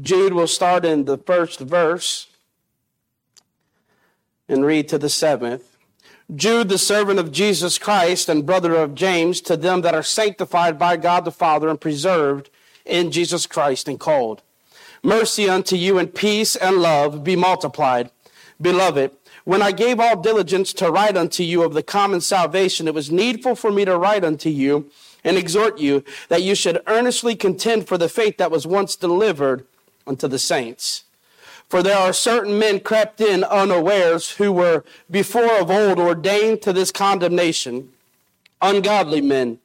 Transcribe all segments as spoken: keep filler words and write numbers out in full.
Jude will start in the first verse and read to the seventh. Jude, the servant of Jesus Christ and brother of James, to them that are sanctified by God the Father and preserved in Jesus Christ and called. Mercy unto you and peace and love be multiplied. Beloved, when I gave all diligence to write unto you of the common salvation, it was needful for me to write unto you and exhort you that you should earnestly contend for the faith that was once delivered unto the saints. For there are certain men crept in unawares who were before of old ordained to this condemnation, ungodly men,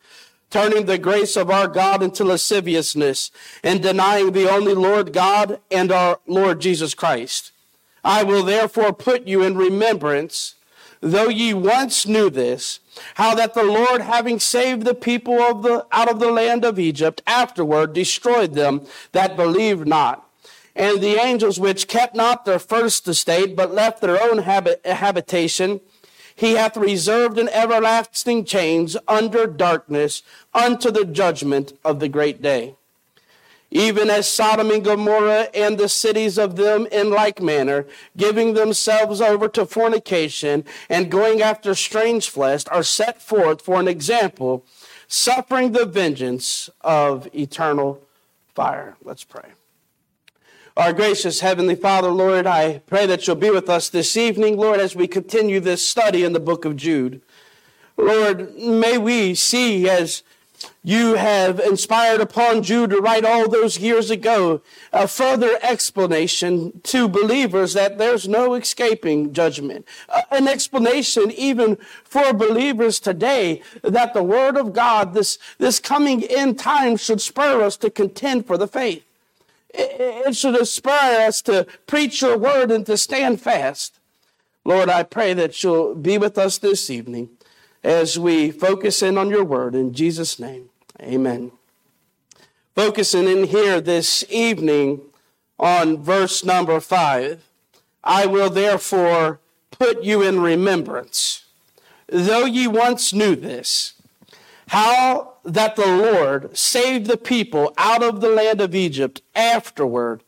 turning the grace of our God into lasciviousness and denying the only Lord God and our Lord Jesus Christ. I will therefore put you in remembrance, though ye once knew this, how that the Lord, having saved the people of the, out of the land of Egypt, afterward destroyed them that believed not. And the angels which kept not their first estate, but left their own habit, habitation, he hath reserved in everlasting chains under darkness unto the judgment of the great day. Even as Sodom and Gomorrah and the cities of them in like manner, giving themselves over to fornication and going after strange flesh, are set forth for an example, suffering the vengeance of eternal fire. Let's pray. Our gracious Heavenly Father, Lord, I pray that you'll be with us this evening, Lord, as we continue this study in the book of Jude. Lord, may we see as you have inspired upon Jude to write all those years ago a further explanation to believers that there's no escaping judgment. An explanation even for believers today that the Word of God, this, this coming end time, should spur us to contend for the faith. It should inspire us to preach your word and to stand fast. Lord, I pray that you'll be with us this evening as we focus in on your word. In Jesus' name, amen. Focusing in here this evening on verse number five. I will therefore put you in remembrance, though ye once knew this, how that the Lord saved the people out of the land of Egypt, afterward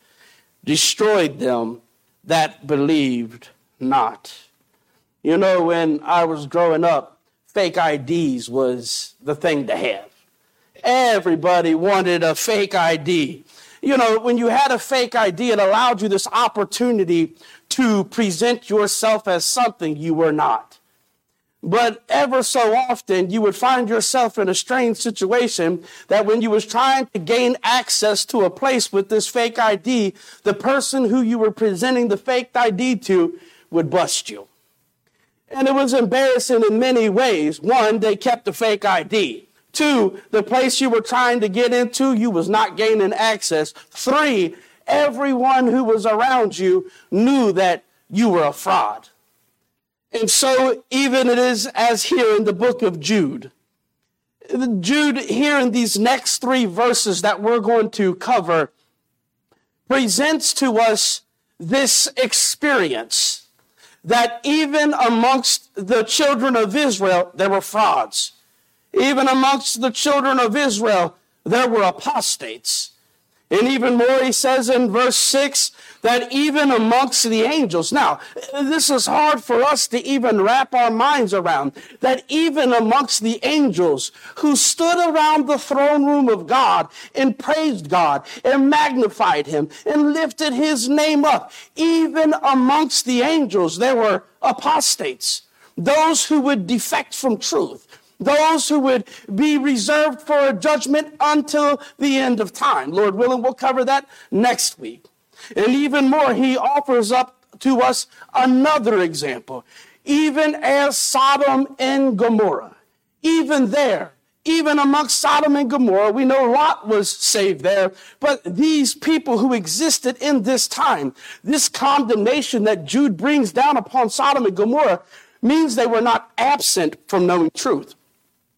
destroyed them that believed not. You know, when I was growing up, fake I Ds was the thing to have. Everybody wanted a fake I D. You know, when you had a fake I D, it allowed you this opportunity to present yourself as something you were not. But ever so often, you would find yourself in a strange situation that when you was trying to gain access to a place with this fake I D, the person who you were presenting the fake I D to would bust you. And it was embarrassing in many ways. One, they kept the fake I D. Two, the place you were trying to get into, you was not gaining access. Three, everyone who was around you knew that you were a fraud. And so even it is as here in the book of Jude. Jude here in these next three verses that we're going to cover presents to us this experience that even amongst the children of Israel, there were frauds. Even amongst the children of Israel, there were apostates. And even more, he says in verse six, that even amongst the angels. Now, this is hard for us to even wrap our minds around. That even amongst the angels who stood around the throne room of God and praised God and magnified him and lifted his name up. Even amongst the angels, there were apostates. Those who would defect from truth. Those who would be reserved for a judgment until the end of time. Lord willing, we'll cover that next week. And even more, he offers up to us another example. Even as Sodom and Gomorrah, even there, even amongst Sodom and Gomorrah, we know Lot was saved there, but these people who existed in this time, this condemnation that Jude brings down upon Sodom and Gomorrah means they were not absent from knowing truth.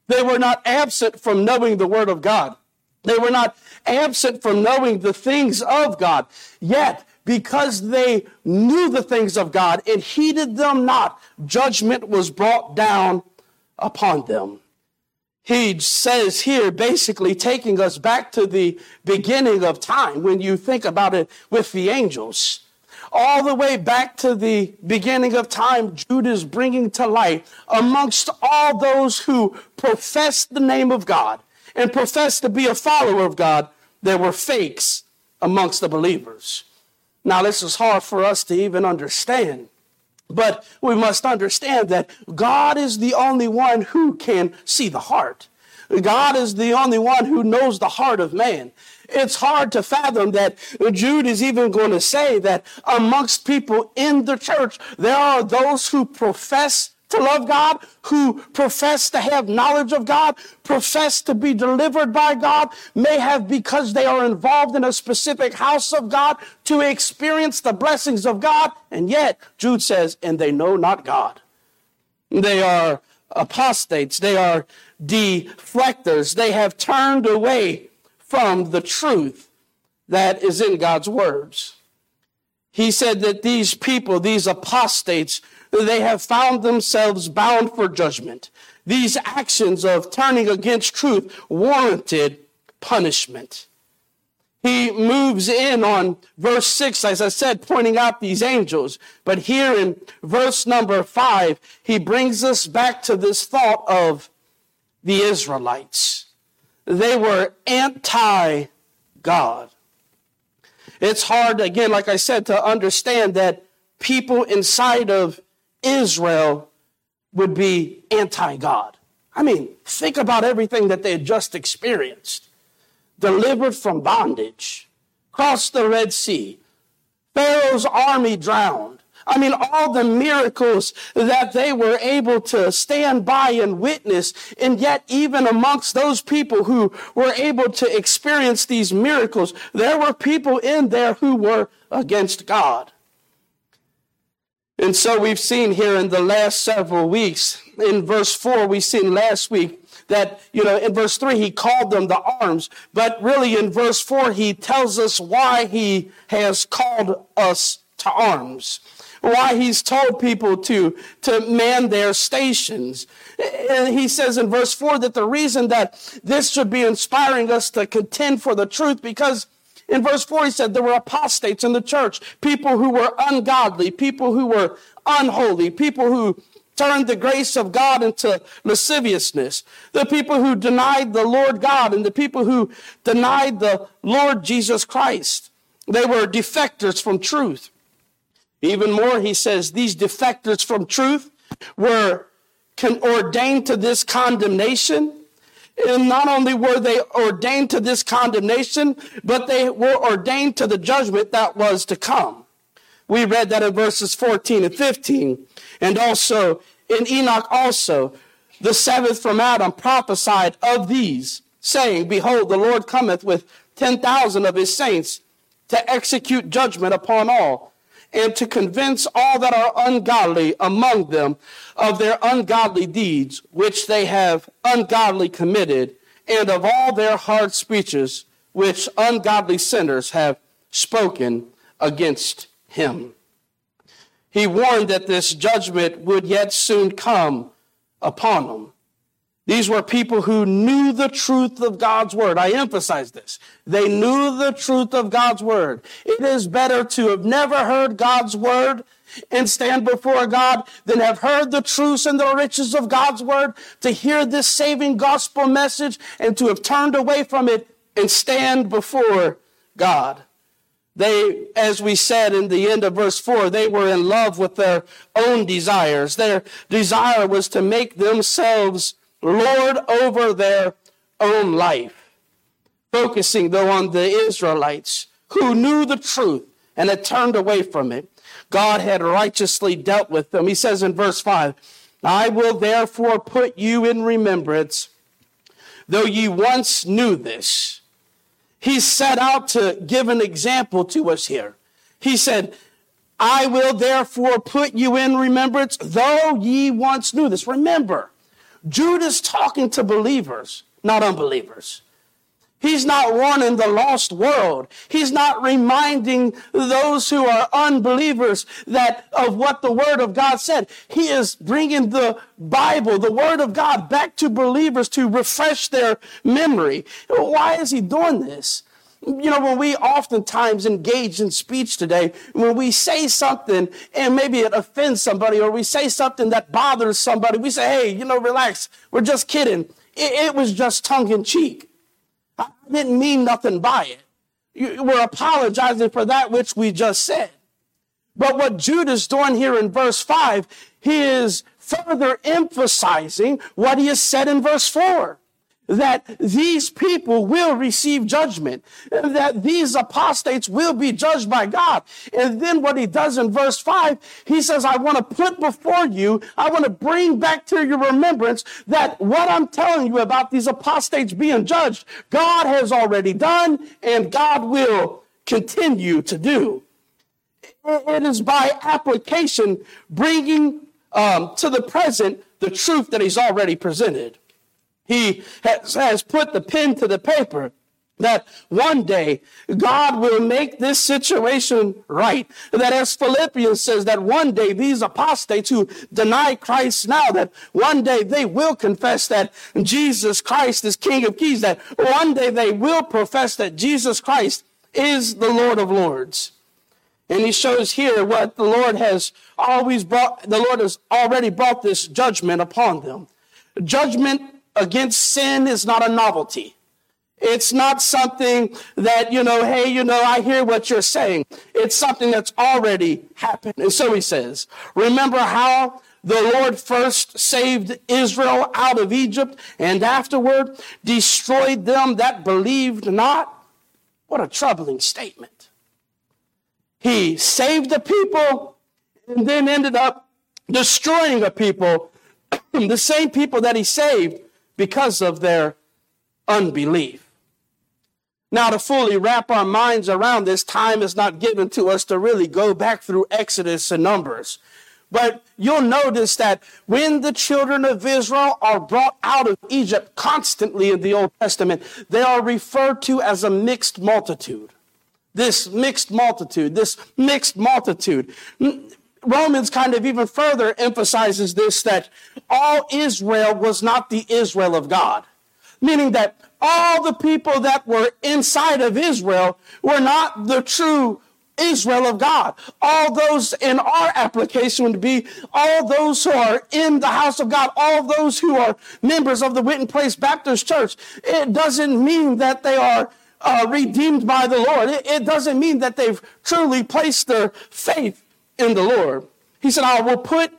They were not absent from knowing the word of God. They were not absent from knowing the things of God. Yet, because they knew the things of God and heeded them not, judgment was brought down upon them. he says here, basically taking us back to the beginning of time, when you think about it with the angels. All the way back to the beginning of time, Jude is bringing to light amongst all those who profess the name of God and profess to be a follower of God, there were fakes amongst the believers. Now, this is hard for us to even understand, but we must understand that God is the only one who can see the heart. God is the only one who knows the heart of man. It's hard to fathom that Jude is even going to say that amongst people in the church, there are those who profess to love God, who profess to have knowledge of God, profess to be delivered by God, may have, because they are involved in a specific house of God, to experience the blessings of God. And yet, Jude says, and they know not God. They are apostates. They are deflectors. They have turned away from the truth that is in God's words. He said that these people, these apostates, they have found themselves bound for judgment. These actions of turning against truth warranted punishment. He moves in on verse six, as I said, pointing out these angels. But here in verse number five, he brings us back to this thought of the Israelites. They were anti-God. It's hard, again, like I said, to understand that people inside of Israel would be anti-God. I mean, think about everything that they had just experienced. Delivered from bondage, crossed the Red Sea, Pharaoh's army drowned. I mean, all the miracles that they were able to stand by and witness. And yet, even amongst those people who were able to experience these miracles, there were people in there who were against God. And so we've seen here in the last several weeks, in verse four, we've seen last week, that, you know, in verse three, he called them the arms. But really in verse four, he tells us why he has called us to arms. Why he's told people to, to man their stations. And he says in verse four that the reason that this should be inspiring us to contend for the truth, because in verse four, he said there were apostates in the church. People who were ungodly, people who were unholy, people who turned the grace of God into lasciviousness. The people who denied the Lord God and the people who denied the Lord Jesus Christ. They were defectors from truth. Even more, he says, these defectors from truth were ordained to this condemnation. And not only were they ordained to this condemnation, but they were ordained to the judgment that was to come. We read that in verses fourteen and fifteen. And also, in Enoch also, the seventh from Adam prophesied of these, saying, behold, the Lord cometh with ten thousand of his saints to execute judgment upon all, and to convince all that are ungodly among them of their ungodly deeds, which they have ungodly committed, and of all their hard speeches, which ungodly sinners have spoken against him. He warned that this judgment would yet soon come upon them. These were people who knew the truth of God's word. I emphasize this. They knew the truth of God's word. It is better to have never heard God's word and stand before God than have heard the truths and the riches of God's word, to hear this saving gospel message and to have turned away from it and stand before God. They, as we said in the end of verse four, they were in love with their own desires. Their desire was to make themselves lord over their own life, focusing though on the Israelites who knew the truth and had turned away from it. God had righteously dealt with them. He says in verse five, I will therefore put you in remembrance, though ye once knew this. He set out to give an example to us here. He said, I will therefore put you in remembrance, though ye once knew this. Remember, Jude is talking to believers, not unbelievers. He's not warning the lost world. He's not reminding those who are unbelievers that of what the Word of God said. He is bringing the Bible, the Word of God, back to believers to refresh their memory. Why is he doing this? You know, when we oftentimes engage in speech today, when we say something and maybe it offends somebody, or we say something that bothers somebody, we say, hey, you know, relax. We're just kidding. It, it was just tongue in cheek. I didn't mean nothing by it. You, we're apologizing for that which we just said. But what Jude is doing here in verse five, he is further emphasizing what he has said in verse four. That these people will receive judgment, that these apostates will be judged by God. And then what he does in verse five, he says, I want to put before you, I want to bring back to your remembrance that what I'm telling you about these apostates being judged, God has already done and God will continue to do. It is by application, bringing um, to the present the truth that he's already presented. He has, has put the pen to the paper that one day God will make this situation right. That as Philippians says, that one day these apostates who deny Christ now, that one day they will confess that Jesus Christ is King of Kings, that one day they will profess that Jesus Christ is the Lord of Lords. And he shows here what the Lord has always brought, the Lord has already brought this judgment upon them. Judgment against sin is not a novelty. It's not something that, you know, hey, you know, I hear what you're saying. It's something that's already happened. And so he says, remember how the Lord first saved Israel out of Egypt and afterward destroyed them that believed not? What a troubling statement. He saved the people and then ended up destroying a people, the same people that he saved, because of their unbelief. Now, to fully wrap our minds around this, time is not given to us to really go back through Exodus and Numbers. But you'll notice that when the children of Israel are brought out of Egypt constantly in the Old Testament, they are referred to as a mixed multitude. This mixed multitude, this mixed multitude. Romans kind of even further emphasizes this, that all Israel was not the Israel of God, meaning that all the people that were inside of Israel were not the true Israel of God. All those in our application would be all those who are in the house of God, all those who are members of the Witten Place Baptist Church. It doesn't mean that they are uh, redeemed by the Lord. It, it doesn't mean that they've truly placed their faith in the Lord. He said, I will put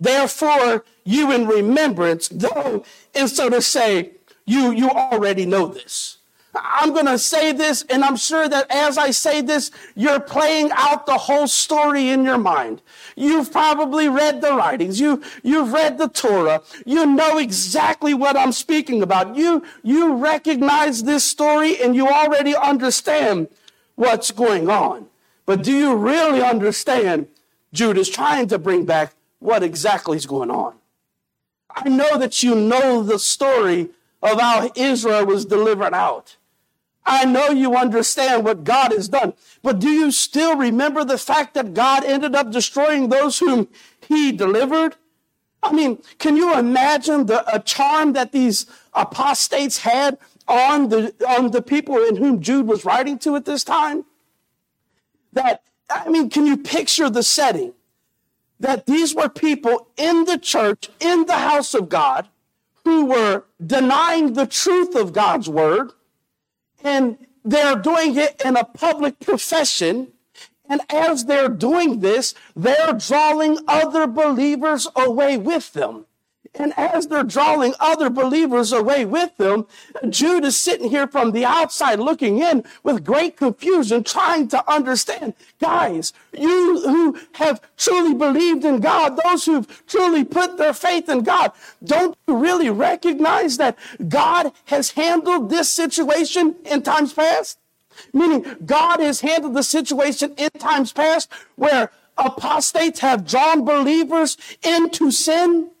therefore you in remembrance, though, and so to say, you, you already know this. I'm going to say this, and I'm sure that as I say this, you're playing out the whole story in your mind. You've probably read the writings. You, you've read the Torah. You know exactly what I'm speaking about. You, you recognize this story, and you already understand what's going on. But do you really understand? Jude is trying to bring back what exactly is going on. I know that you know the story of how Israel was delivered out. I know you understand what God has done. But do you still remember the fact that God ended up destroying those whom he delivered? I mean, can you imagine the a charm that these apostates had on the, on the people in whom Jude was writing to at this time? That, I mean, can you picture the setting? That these were people in the church, in the house of God, who were denying the truth of God's word, and they're doing it in a public profession. And as they're doing this, they're drawing other believers away with them. And as they're drawing other believers away with them, Jude is sitting here from the outside looking in with great confusion, trying to understand, guys, you who have truly believed in God, those who've truly put their faith in God, don't you really recognize that God has handled this situation in times past? Meaning God has handled the situation in times past where apostates have drawn believers into sin.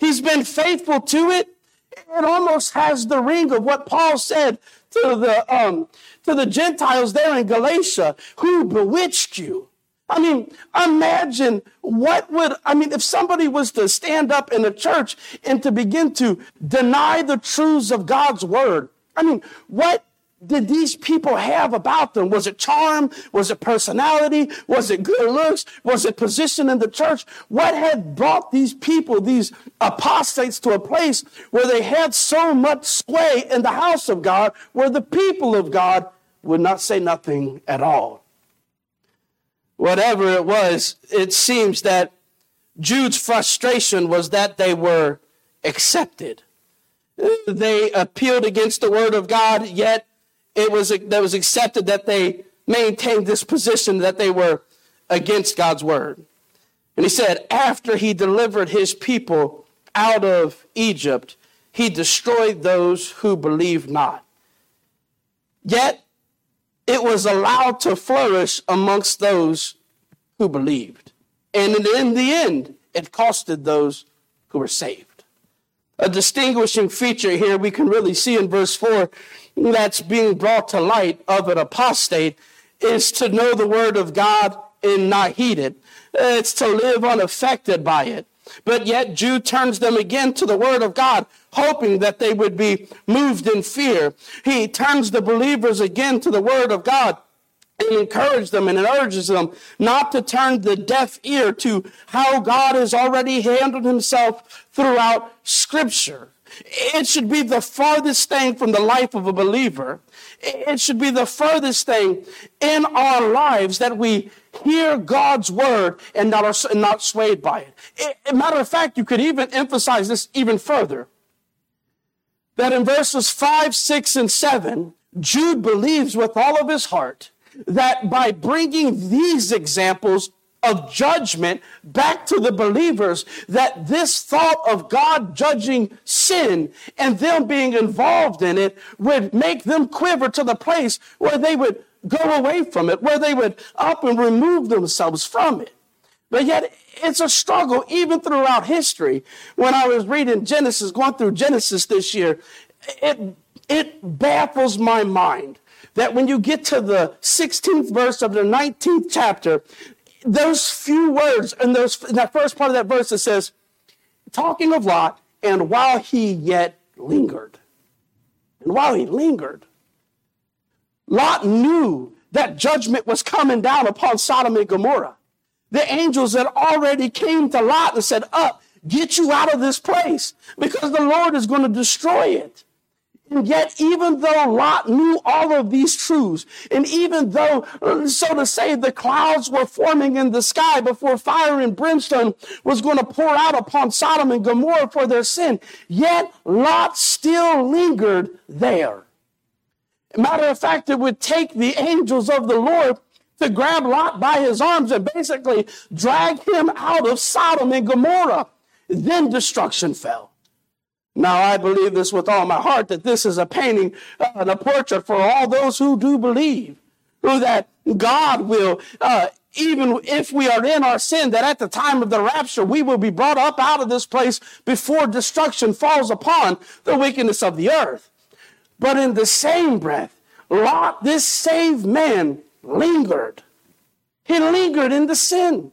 He's been faithful to it. It almost has the ring of what Paul said to the um to the Gentiles there in Galatia who bewitched you. I mean, imagine what would, I mean, if somebody was to stand up in a church and to begin to deny the truths of God's word. I mean, what did these people have about them? Was it charm? Was it personality? Was it good looks? Was it position in the church? What had brought these people, these apostates, to a place where they had so much sway in the house of God, where the people of God would not say nothing at all? Whatever it was, it seems that Jude's frustration was that they were accepted. They appealed against the word of God, yet It was, it was accepted that they maintained this position that they were against God's word. And he said, after he delivered his people out of Egypt, he destroyed those who believed not. Yet it was allowed to flourish amongst those who believed. And in the end, it costed those who were saved. A distinguishing feature here we can really see in verse four that's being brought to light of an apostate is to know the word of God and not heed it. It's to live unaffected by it. But yet Jude turns them again to the word of God, hoping that they would be moved in fear. He turns the believers again to the word of God and encourages them and urges them not to turn the deaf ear to how God has already handled himself throughout Scripture. It should be the farthest thing from the life of a believer. It should be the furthest thing in our lives that we hear God's word and not are not swayed by it. it. As a matter of fact, you could even emphasize this even further. That in verses five, six, and seven, Jude believes with all of his heart that by bringing these examples of judgment back to the believers, that this thought of God judging sin and them being involved in it would make them quiver to the place where they would go away from it, where they would up and remove themselves from it. But yet it's a struggle even throughout history. When I was reading Genesis, going through Genesis this year, it, it baffles my mind that when you get to the sixteenth verse of the nineteenth chapter, those few words in, those, in that first part of that verse, it says, talking of Lot, and while he yet lingered. And while he lingered, Lot knew that judgment was coming down upon Sodom and Gomorrah. The angels had already came to Lot and said, up, get you out of this place, because the Lord is going to destroy it. And yet, even though Lot knew all of these truths, and even though, so to say, the clouds were forming in the sky before fire and brimstone was going to pour out upon Sodom and Gomorrah for their sin, yet Lot still lingered there. Matter of fact, it would take the angels of the Lord to grab Lot by his arms and basically drag him out of Sodom and Gomorrah. Then destruction fell. Now, I believe this with all my heart, that this is a painting and uh, a portrait for all those who do believe, who that God will, uh, even if we are in our sin, that at the time of the rapture, we will be brought up out of this place before destruction falls upon the wickedness of the earth. But in the same breath, Lot, this saved man, lingered. He lingered in the sin.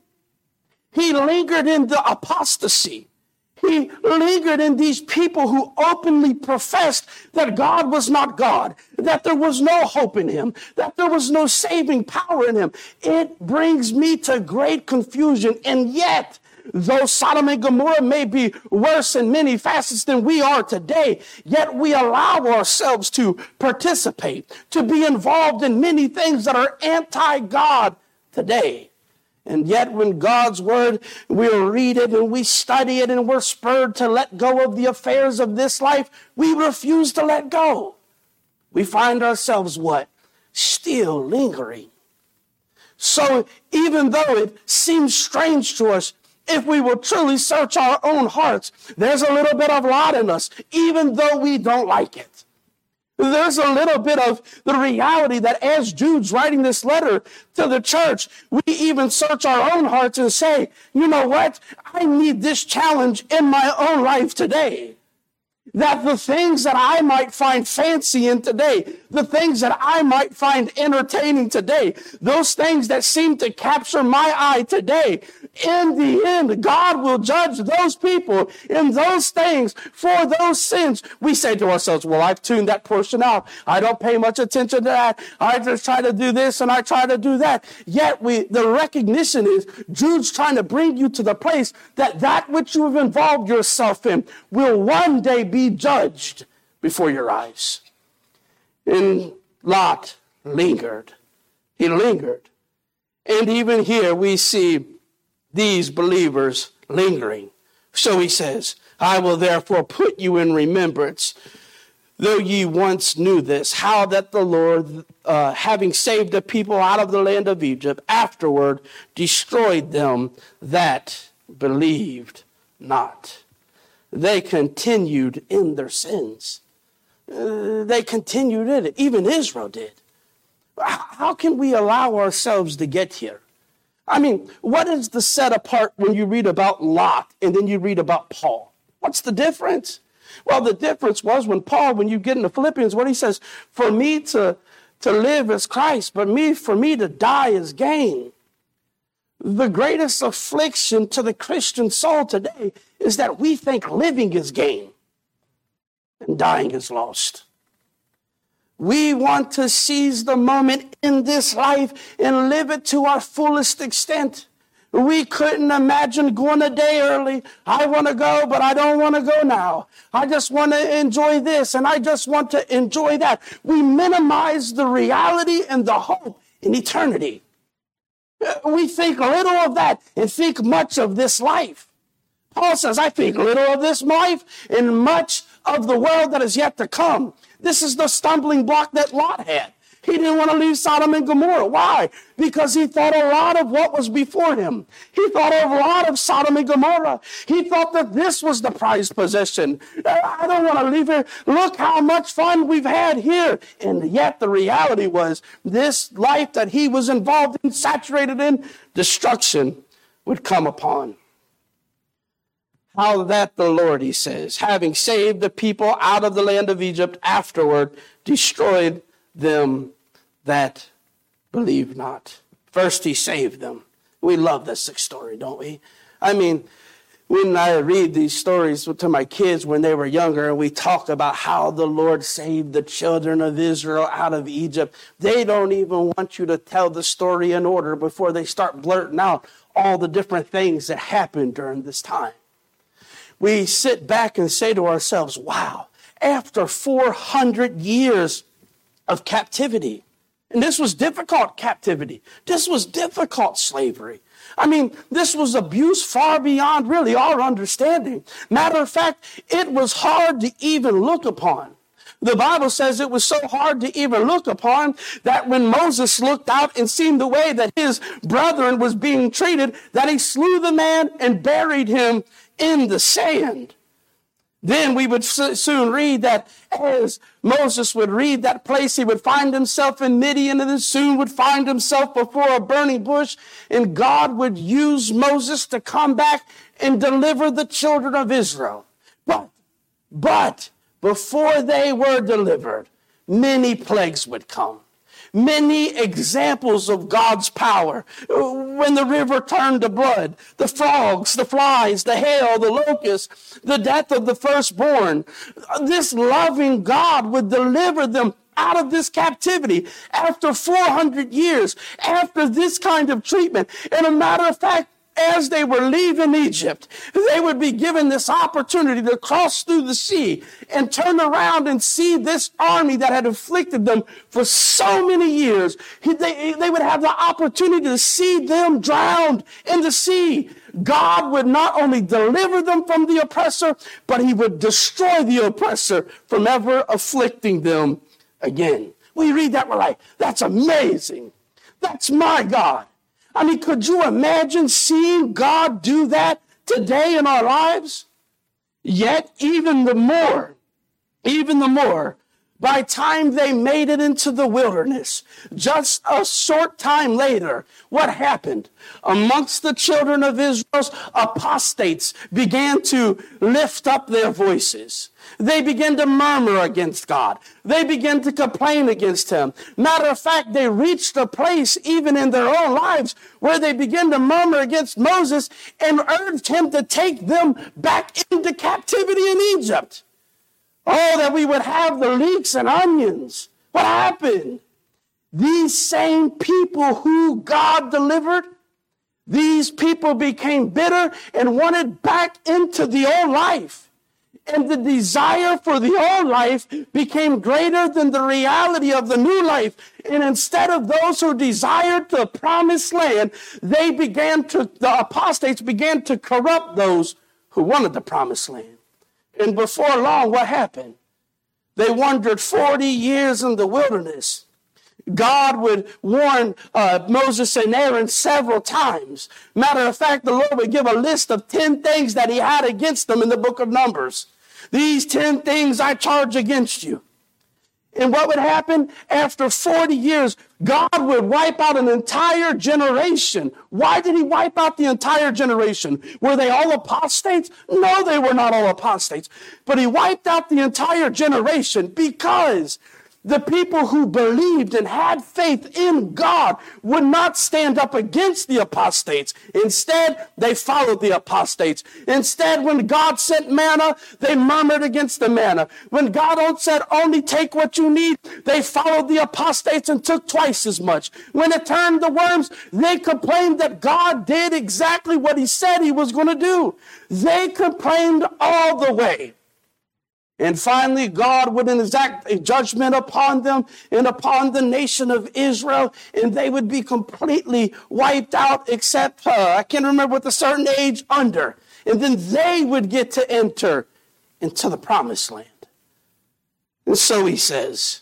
He lingered in the apostasy. He lingered in these people who openly professed that God was not God, that there was no hope in him, that there was no saving power in him. It brings me to great confusion. And yet, though Sodom and Gomorrah may be worse in many facets than we are today, yet we allow ourselves to participate, to be involved in many things that are anti-God today. And yet when God's word, we'll read it and we study it and we're spurred to let go of the affairs of this life, we refuse to let go. We find ourselves what? Still lingering. So even though it seems strange to us, if we will truly search our own hearts, there's a little bit of Lot in us, even though we don't like it. There's a little bit of the reality that as Jude's writing this letter to the church, we even search our own hearts and say, you know what? I need this challenge in my own life today. that the things that I might find fancy in today, the things that I might find entertaining today, those things that seem to capture my eye today, in the end, God will judge those people in those things for those sins. We say to ourselves, well, I've tuned that portion out. I don't pay much attention to that. I just try to do this and I try to do that. Yet we, the recognition is Jude's trying to bring you to the place that that which you have involved yourself in will one day be judged before your eyes. And Lot lingered. He lingered. And even here we see these believers lingering. So he says, I will therefore put you in remembrance, though ye once knew this, how that the Lord, uh, having saved the people out of the land of Egypt, afterward destroyed them that believed not. They continued in their sins. Uh, they continued in it. Even Israel did. How can we allow ourselves to get here? I mean, what is the set apart when you read about Lot and then you read about Paul? What's the difference? Well, the difference was when Paul, when you get into Philippians, what he says, for me to, to live is Christ, but me for me to die is gain. The greatest affliction to the Christian soul today is that we think living is gain and dying is lost. We want to seize the moment in this life and live it to our fullest extent. We couldn't imagine going a day early. I want to go, but I don't want to go now. I just want to enjoy this, and I just want to enjoy that. We minimize the reality and the hope in eternity. We think little of that and think much of this life. Paul says, I think little of this life and much of the world that is yet to come. This is the stumbling block that Lot had. He didn't want to leave Sodom and Gomorrah. Why? Because he thought a lot of what was before him. He thought a lot of Sodom and Gomorrah. He thought that this was the prized possession. I don't want to leave here. Look how much fun we've had here. And yet the reality was this life that he was involved in, saturated in, destruction would come upon. How that the Lord, he says, having saved the people out of the land of Egypt, afterward destroyed them that believe not. First he saved them. We love this story, don't we? I mean, when I read these stories to my kids when they were younger, and we talk about how the Lord saved the children of Israel out of Egypt, they don't even want you to tell the story in order before they start blurting out all the different things that happened during this time. We sit back and say to ourselves, wow, after four hundred years of captivity, and this was difficult captivity, this was difficult slavery. I mean, this was abuse far beyond really our understanding. Matter of fact, it was hard to even look upon. The Bible says it was so hard to even look upon that when Moses looked out and seen the way that his brethren was being treated, that he slew the man and buried him in the sand. Then we would soon read that as Moses would read that place, he would find himself in Midian, and then soon would find himself before a burning bush. And God would use Moses to come back and deliver the children of Israel. But, but before they were delivered, many plagues would come. Many examples of God's power. When the river turned to blood, the frogs, the flies, the hail, the locusts, the death of the firstborn. This loving God would deliver them out of this captivity after four hundred years, after this kind of treatment. And a matter of fact, as they were leaving Egypt, they would be given this opportunity to cross through the sea and turn around and see this army that had afflicted them for so many years. They, they would have the opportunity to see them drowned in the sea. God would not only deliver them from the oppressor, but he would destroy the oppressor from ever afflicting them again. We read that, we're like, that's amazing. That's my God. I mean, could you imagine seeing God do that today in our lives? Yet, even the more, even the more, By the time they made it into the wilderness, just a short time later, what happened? Amongst the children of Israel, apostates began to lift up their voices. They began to murmur against God. They began to complain against him. Matter of fact, they reached a place even in their own lives where they began to murmur against Moses and urged him to take them back into captivity in Egypt. Oh, that we would have the leeks and onions. What happened? These same people who God delivered, these people became bitter and wanted back into the old life. And the desire for the old life became greater than the reality of the new life. And instead of those who desired the promised land, they began to, the apostates began to corrupt those who wanted the promised land. And before long, what happened? They wandered forty years in the wilderness. God would warn uh, Moses and Aaron several times. Matter of fact, the Lord would give a list of ten things that he had against them in the book of Numbers. These ten things I charge against you. And what would happen? After forty years, God would wipe out an entire generation. Why did he wipe out the entire generation? Were they all apostates? No, they were not all apostates. But he wiped out the entire generation because the people who believed and had faith in God would not stand up against the apostates. Instead, they followed the apostates. Instead, when God sent manna, they murmured against the manna. When God said, only take what you need, they followed the apostates and took twice as much. When it turned to worms, they complained that God did exactly what he said he was going to do. They complained all the way. And finally, God would exact a judgment upon them and upon the nation of Israel, and they would be completely wiped out except, uh, I can't remember, with a certain age under. And then they would get to enter into the promised land. And so he says,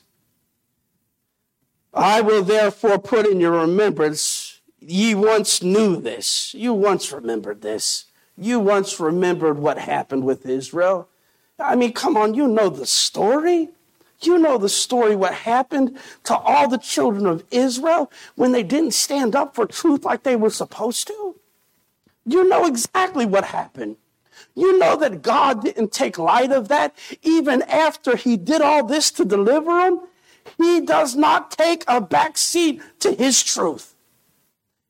I will therefore put in your remembrance, ye once knew this. You once remembered this. You once remembered what happened with Israel. I mean, come on, you know the story. You know the story, what happened to all the children of Israel when they didn't stand up for truth like they were supposed to. You know exactly what happened. You know that God didn't take light of that. Even after he did all this to deliver them, he does not take a back seat to his truth.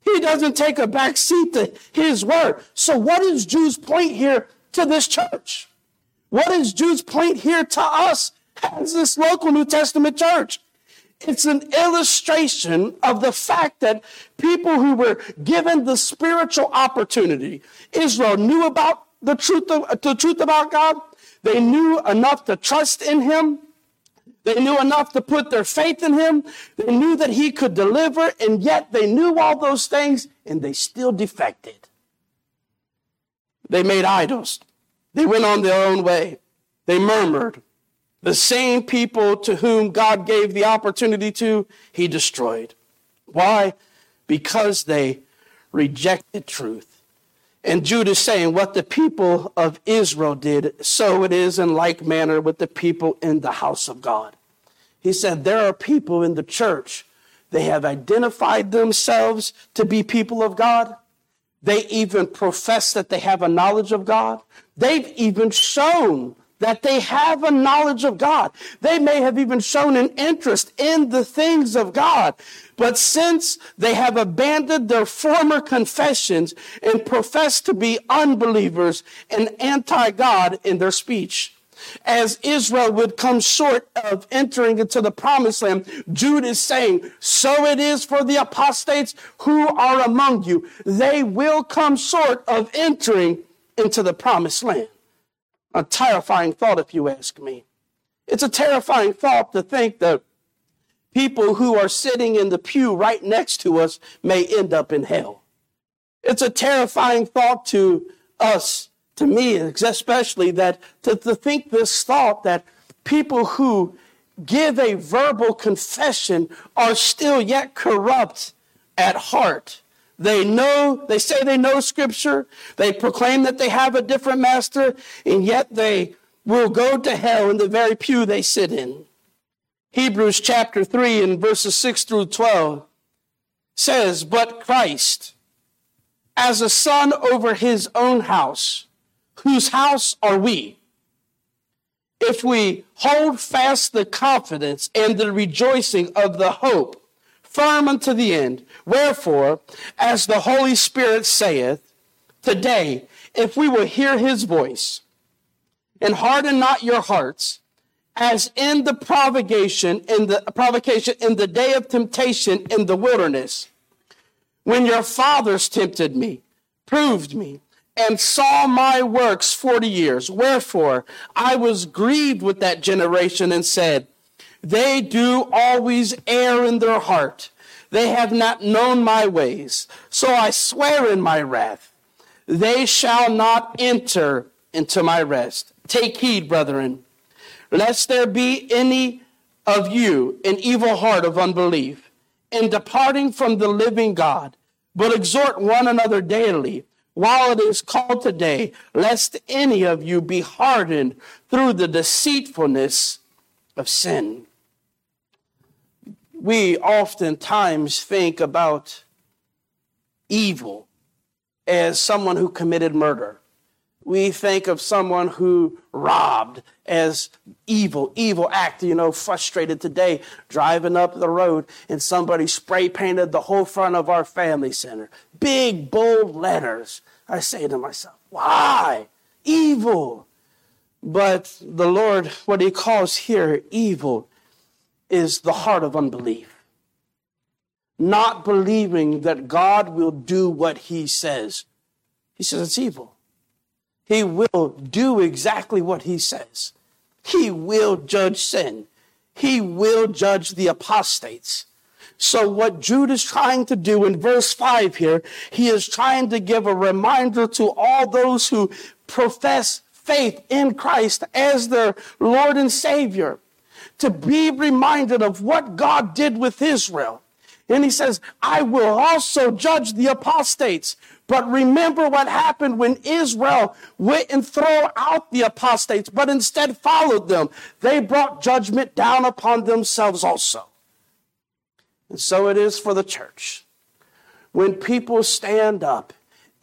He doesn't take a back seat to his word. So what is Jew's point here to this church? What is Jude's point here to us as this local New Testament church? It's an illustration of the fact that people who were given the spiritual opportunity, Israel knew about the truth, of, the truth about God. They knew enough to trust in him. They knew enough to put their faith in him. They knew that he could deliver, and yet they knew all those things, and they still defected. They made idols. They went on their own way. They murmured. The same people to whom God gave the opportunity to, he destroyed. Why? Because they rejected truth. And Jude is saying what the people of Israel did, so it is in like manner with the people in the house of God. He said there are people in the church. They have identified themselves to be people of God. They even profess that they have a knowledge of God. They've even shown that they have a knowledge of God. They may have even shown an interest in the things of God. But since they have abandoned their former confessions and profess to be unbelievers and anti-God in their speech, as Israel would come short of entering into the promised land, Jude is saying, so it is for the apostates who are among you. They will come short of entering into the promised land. A terrifying thought, if you ask me. It's a terrifying thought to think that people who are sitting in the pew right next to us may end up in hell. It's a terrifying thought to us, to me especially, that to, to think this thought that people who give a verbal confession are still yet corrupt at heart. They know, they say they know Scripture. They proclaim that they have a different master, and yet they will go to hell in the very pew they sit in. Hebrews chapter three and verses six through twelve says, "But Christ, as a son over his own house, whose house are we? If we hold fast the confidence and the rejoicing of the hope, firm unto the end. Wherefore, as the Holy Spirit saith, today, if we will hear his voice, and harden not your hearts, as in the provocation in the provocation in the day of temptation in the wilderness, when your fathers tempted me, proved me, and saw my works forty years. Wherefore, I was grieved with that generation and said, they do always err in their heart. They have not known my ways. So I swear in my wrath, they shall not enter into my rest. Take heed, brethren, lest there be any of you an evil heart of unbelief in departing from the living God, but exhort one another daily, while it is called today, lest any of you be hardened through the deceitfulness of sin." We oftentimes think about evil as someone who committed murder. We think of someone who robbed as evil, evil act, you know, frustrated today, driving up the road and somebody spray painted the whole front of our family center. Big, bold letters. I say to myself, why? Evil. But the Lord, what he calls here evil, is the heart of unbelief. Not believing that God will do what he says. He says it's evil. He will do exactly what he says. He will judge sin. He will judge the apostates. So what Jude is trying to do in verse five here, he is trying to give a reminder to all those who profess faith in Christ as their Lord and Savior, to be reminded of what God did with Israel. And he says, I will also judge the apostates. But remember what happened when Israel went and threw out the apostates, but instead followed them. They brought judgment down upon themselves also. And so it is for the church. When people stand up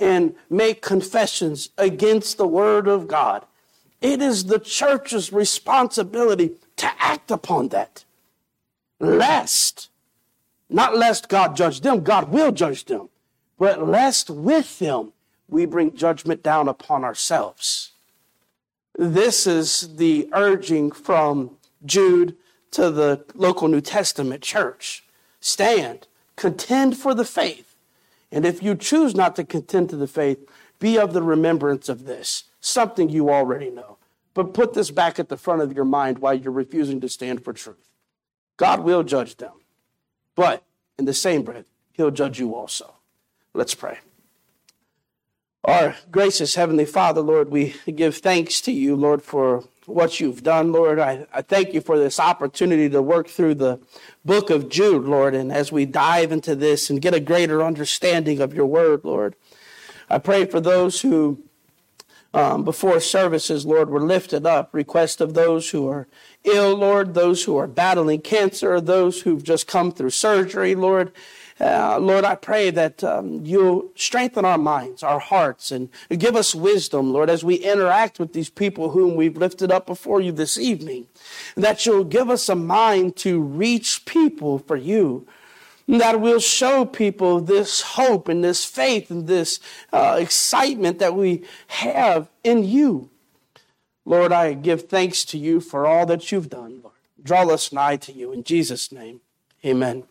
and make confessions against the word of God, it is the church's responsibility to act upon that. Lest, not lest God judge them, God will judge them, but lest with them we bring judgment down upon ourselves. This is the urging from Jude to the local New Testament church. Stand, contend for the faith. And if you choose not to contend for the faith, be of the remembrance of this, something you already know. But put this back at the front of your mind while you're refusing to stand for truth. God will judge them. But in the same breath, he'll judge you also. Let's pray. Our gracious Heavenly Father, Lord, we give thanks to you, Lord, for what you've done, Lord. I, I thank you for this opportunity to work through the book of Jude, Lord, and as we dive into this and get a greater understanding of your word, Lord. I pray for those who, um, before services, Lord, were lifted up, request of those who are ill, Lord, those who are battling cancer, those who've just come through surgery, Lord. Uh, Lord, I pray that um, you'll strengthen our minds, our hearts, and give us wisdom, Lord, as we interact with these people whom we've lifted up before you this evening, that you'll give us a mind to reach people for you, that we'll show people this hope and this faith and this uh, excitement that we have in you. Lord, I give thanks to you for all that you've done, Lord. Draw us nigh to you in Jesus' name. Amen.